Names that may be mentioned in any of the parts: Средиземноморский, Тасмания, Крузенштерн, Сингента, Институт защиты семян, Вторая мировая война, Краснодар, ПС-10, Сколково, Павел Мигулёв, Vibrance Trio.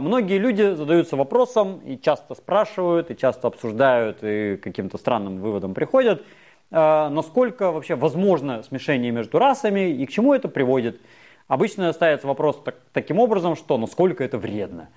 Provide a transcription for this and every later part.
многие люди задаются вопросом и часто спрашивают, и часто обсуждают, и к каким-то странным выводам приходят, насколько вообще возможно смешение между расами и к чему это приводит. Обычно ставится вопрос таким образом, что насколько это вредно.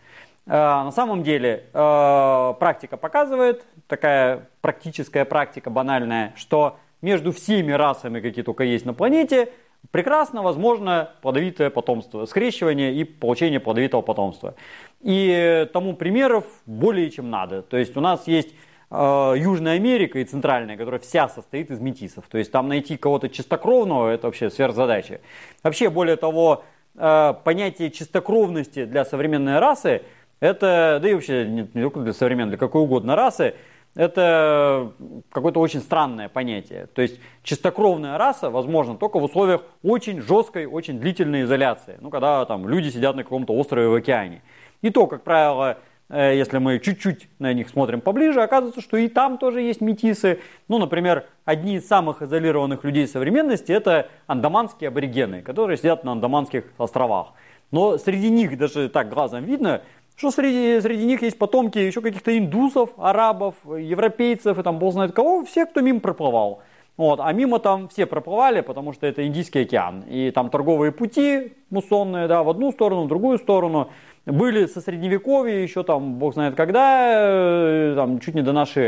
На самом деле практика показывает, такая практическая практика банальная, что между всеми расами, какие только есть на планете, прекрасно возможно плодовитое потомство, скрещивание и получение плодовитого потомства. И тому примеров более чем надо. То есть у нас есть Южная Америка и Центральная, которая вся состоит из метисов. То есть там найти кого-то чистокровного – это вообще сверхзадача. Вообще, более того, понятие чистокровности для современной расы – это, да и вообще не только для современной, для какой угодно расы, это какое-то очень странное понятие. То есть чистокровная раса возможна только в условиях очень жесткой, очень длительной изоляции. Ну, когда там люди сидят на каком-то острове в океане. И то, как правило, если мы чуть-чуть на них смотрим поближе, оказывается, что и там тоже есть метисы. Ну, например, одни из самых изолированных людей современности – это андаманские аборигены, которые сидят на Андаманских островах. Но среди них, даже так глазом видно, что среди них есть потомки еще каких-то индусов, арабов, европейцев и там бог знает кого, всех, кто мимо проплывал. Вот. А мимо там все проплывали, потому что это Индийский океан. И там торговые пути муссонные, да, в одну сторону, в другую сторону. Были со средневековья, еще там бог знает когда, там, чуть не до нашей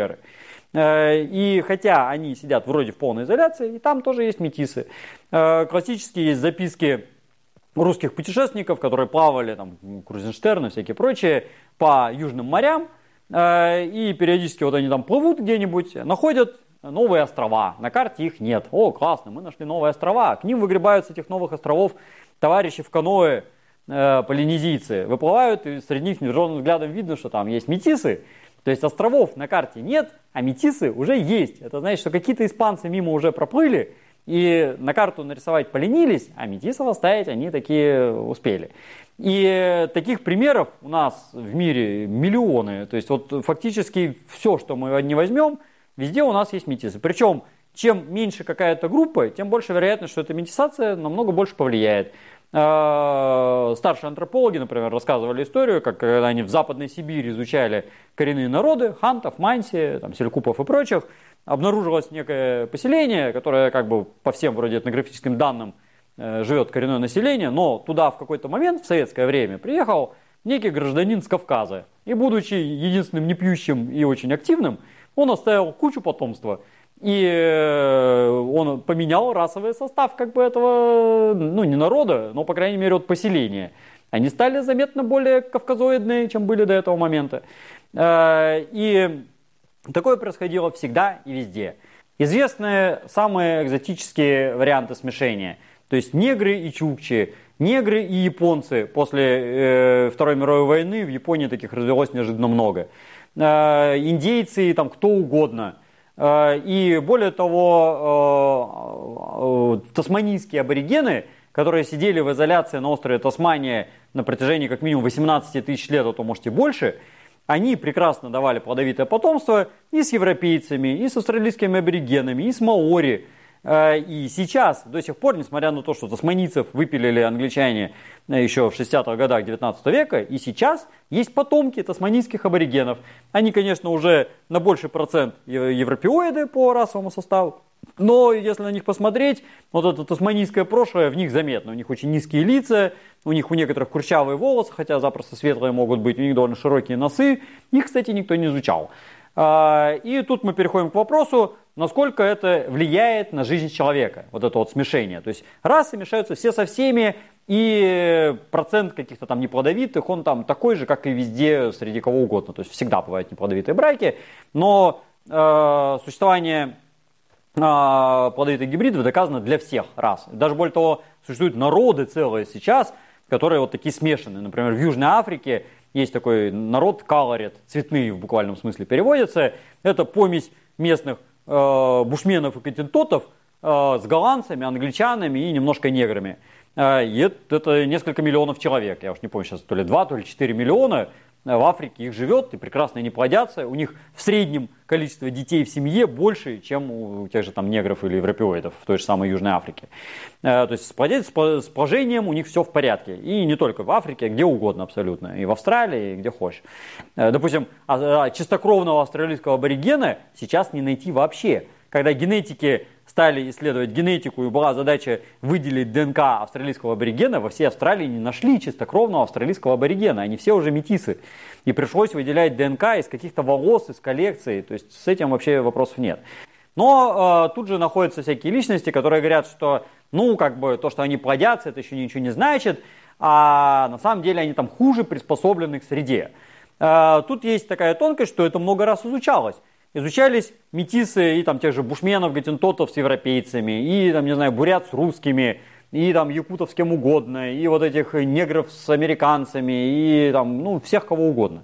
эры. И хотя они сидят вроде в полной изоляции, и там тоже есть метисы. Классические есть записки русских путешественников, которые плавали, там, Крузенштерн и всякие прочие, по южным морям, и периодически вот они там плывут где-нибудь, находят новые острова, на карте их нет. О, классно, мы нашли новые острова, к ним выгребают с этих новых островов товарищи в каноэ, полинезийцы, выплывают, и среди них невооруженным взглядом видно, что там есть метисы. То есть островов на карте нет, а метисы уже есть. Это значит, что какие-то испанцы мимо уже проплыли, и на карту нарисовать поленились, а метисов оставить они такие успели. И таких примеров у нас в мире миллионы. То есть вот фактически все, что мы не возьмем, везде у нас есть метисы. Причем чем меньше какая-то группа, тем больше вероятность, что эта метисация намного больше повлияет. Старшие антропологи, например, рассказывали историю, как когда они в Западной Сибири изучали коренные народы, хантов, манси, там, селькупов и прочих, обнаружилось некое поселение, которое как бы по всем вроде этнографическим данным живет коренное население, но туда в какой-то момент в советское время приехал некий гражданин с Кавказа. И будучи единственным непьющим и очень активным, он оставил кучу потомства. И он поменял расовый состав как бы этого, ну не народа, но по крайней мере от поселения. Они стали заметно более кавказоидные, чем были до этого момента. И такое происходило всегда и везде. Известны самые экзотические варианты смешения. То есть негры и чукчи, негры и японцы. После Второй мировой войны в Японии таких развелось неожиданно много. Индейцы, там кто угодно. И более того, тасманийские аборигены, которые сидели в изоляции на острове Тасмания на протяжении как минимум 18 тысяч лет, а то может и больше, они прекрасно давали плодовитое потомство и с европейцами, и с австралийскими аборигенами, и с маори. И сейчас, до сих пор, несмотря на то, что тасманийцев выпилили англичане еще в 60-х годах 19 века, и сейчас есть потомки тасманийских аборигенов. Они, конечно, уже на больший процент европеоиды по расовому составу, но если на них посмотреть, вот это тасманийское прошлое в них заметно. У них очень низкие лица, у них у некоторых курчавые волосы, хотя запросто светлые могут быть, у них довольно широкие носы. Их, кстати, никто не изучал. И тут мы переходим к вопросу, насколько это влияет на жизнь человека, вот это вот смешение. То есть расы мешаются все со всеми, и процент каких-то там неплодовитых, он там такой же, как и везде, среди кого угодно. То есть всегда бывают неплодовитые браки, но существование плодовитых гибридов доказано для всех рас. Даже более того, существуют народы целые сейчас, которые вот такие смешанные. Например, в Южной Африке есть такой народ колорит, цветные в буквальном смысле переводятся. Это помесь местных бушменов и котентотов с голландцами, англичанами и немножко неграми. И это несколько миллионов человек. Я уж не помню сейчас, то ли 2, то ли 4 миллиона. в Африке их живет, и прекрасно не плодятся. У них в среднем количество детей в семье больше, чем у тех же там негров или европеоидов в той же самой Южной Африке. То есть с положением у них все в порядке. И не только в Африке, где угодно абсолютно. И в Австралии, и где хочешь. Допустим, чистокровного австралийского аборигена сейчас не найти вообще. Когда генетики стали исследовать генетику, и была задача выделить ДНК австралийского аборигена, во всей Австралии не нашли чистокровного австралийского аборигена. Они все уже метисы. И пришлось выделять ДНК из каких-то волос, из коллекции. То есть с этим вообще вопросов нет. Но тут же находятся всякие личности, которые говорят, что ну, как бы то, что они плодятся, это еще ничего не значит. А на самом деле они там хуже приспособлены к среде. Тут есть такая тонкость, что это много раз изучалось. Изучались метисы и там тех же бушменов, гатентотов с европейцами, и там, не знаю, бурят с русскими, и там якутов с кем угодно, и вот этих негров с американцами, и там, ну, всех кого угодно.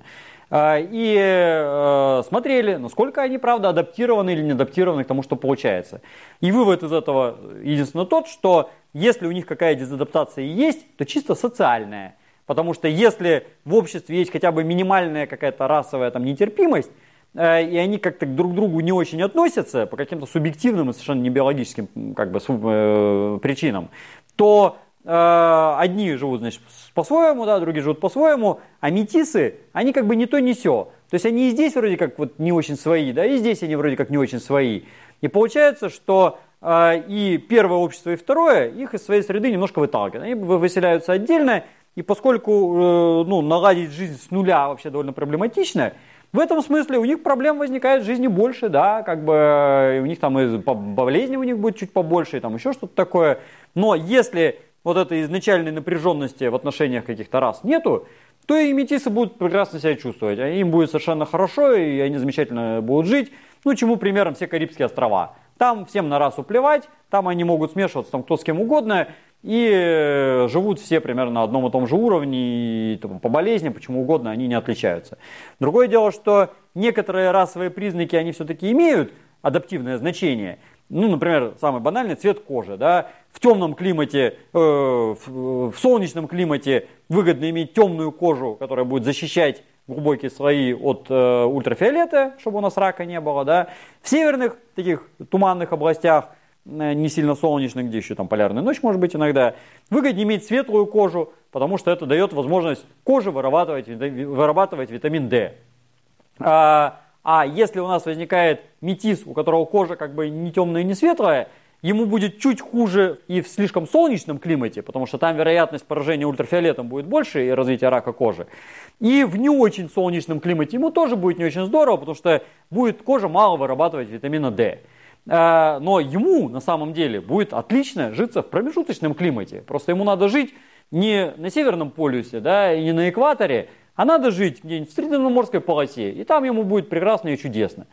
И смотрели, насколько они, правда, адаптированы или не адаптированы к тому, что получается. И вывод из этого единственно тот, что если у них какая дезадаптация есть, то чисто социальная. Потому что если в обществе есть хотя бы минимальная какая-то расовая там нетерпимость, и они как-то друг к другу не очень относятся по каким-то субъективным и совершенно не биологическим как бы, причинам, то одни живут значит, по-своему, да, другие живут по-своему, а метисы, они как бы не то, не сё. То есть они и здесь вроде как вот не очень свои, да, и здесь они вроде как не очень свои. И получается, что и первое общество, и второе их из своей среды немножко выталкивают. Они выселяются отдельно, и поскольку ну, наладить жизнь с нуля вообще довольно проблематично, в этом смысле у них проблем возникает в жизни больше, да, как бы у них там и болезни у них будет чуть побольше, и там еще что-то такое. Но если вот этой изначальной напряженности в отношениях каких-то рас нету, то и метисы будут прекрасно себя чувствовать, им будет совершенно хорошо, и они замечательно будут жить. Ну, чему примером все Карибские острова. Там всем на расу плевать, там они могут смешиваться, там кто с кем угодно, и живут все примерно на одном и том же уровне, и там, по болезням, почему угодно, они не отличаются. Другое дело, что некоторые расовые признаки, они все-таки имеют адаптивное значение. Ну, например, самый банальный цвет кожи, да? В темном климате, в солнечном климате выгодно иметь темную кожу, которая будет защищать глубокие слои от ультрафиолета, чтобы у нас рака не было, да? В северных таких туманных областях, не сильно солнечных, где еще там полярная ночь может быть иногда, выгоднее иметь светлую кожу, потому что это дает возможность коже вырабатывать витамин D. А если у нас возникает метис, у которого кожа как бы не темная, не светлая, ему будет чуть хуже и в слишком солнечном климате, потому что там вероятность поражения ультрафиолетом будет больше и развития рака кожи. И в не очень солнечном климате ему тоже будет не очень здорово, потому что будет кожа мало вырабатывать витамина D. Но ему на самом деле будет отлично житься в промежуточном климате. Просто ему надо жить не на Северном полюсе, да, и не на экваторе, а надо жить где-нибудь в Средиземноморской полосе, и там ему будет прекрасно и чудесно.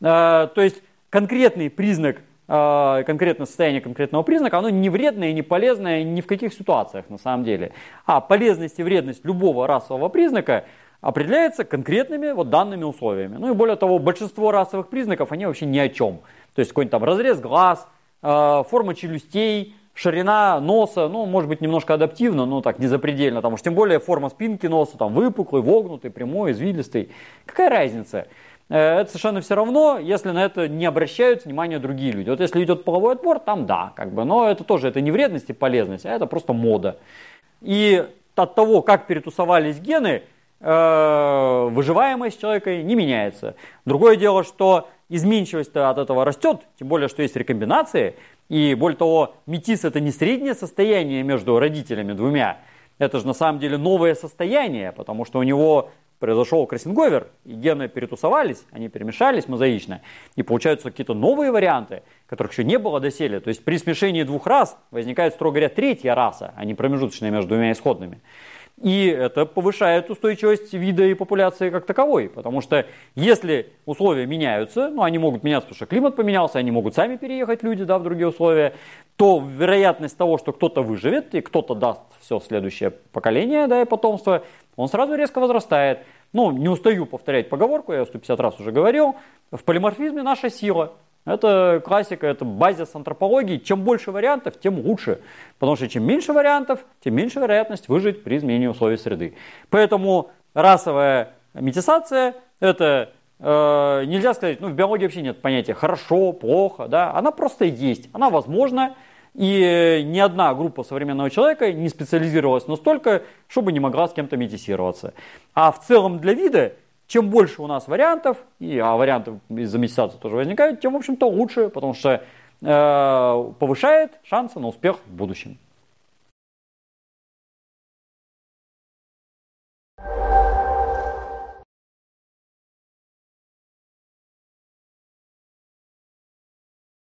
То есть конкретный признак, конкретное состояние конкретного признака, оно не вредное и не полезное ни в каких ситуациях на самом деле. А полезность и вредность любого расового признака определяется конкретными вот данными условиями. Ну и более того, большинство расовых признаков, они вообще ни о чем. То есть какой-нибудь там разрез глаз, форма челюстей, ширина носа, ну, может быть, немножко адаптивно, но так не запредельно, потому что тем более форма спинки носа, там выпуклый, вогнутый, прямой, извилистый. Какая разница? Это совершенно все равно, если на это не обращают внимания другие люди. Вот если идет половой отбор, там да, как бы, но это тоже это не вредность и полезность, а это просто мода. И от того, как перетусовались гены, выживаемость человека не меняется. Другое дело, что изменчивость-то от этого растет, тем более, что есть рекомбинации. И более того, метис — это не среднее состояние между родителями двумя. Это же на самом деле новое состояние, потому что у него произошел кроссинговер, и гены перетусовались, они перемешались мозаично, и получаются какие-то новые варианты, которых еще не было доселе. То есть при смешении двух рас возникает, строго говоря, третья раса, а не промежуточная между двумя исходными. И это повышает устойчивость вида и популяции как таковой, потому что если условия меняются, ну они могут меняться, потому что климат поменялся, они могут сами переехать люди, да, в другие условия, то вероятность того, что кто-то выживет и кто-то даст все следующее поколение, да, и потомство, он сразу резко возрастает. Ну, не устаю повторять поговорку, я 150 раз уже говорил, в полиморфизме наша сила. Это классика, это базис антропологии. Чем больше вариантов, тем лучше. Потому что чем меньше вариантов, тем меньше вероятность выжить при изменении условий среды. Поэтому расовая метисация, это нельзя сказать, ну в биологии вообще нет понятия хорошо, плохо, да, она просто есть, она возможна, и ни одна группа современного человека не специализировалась настолько, чтобы не могла с кем-то метисироваться. А в целом для вида, чем больше у нас вариантов, а варианты из-за метисации тоже возникают, тем, в общем-то, лучше, потому что повышает шансы на успех в будущем.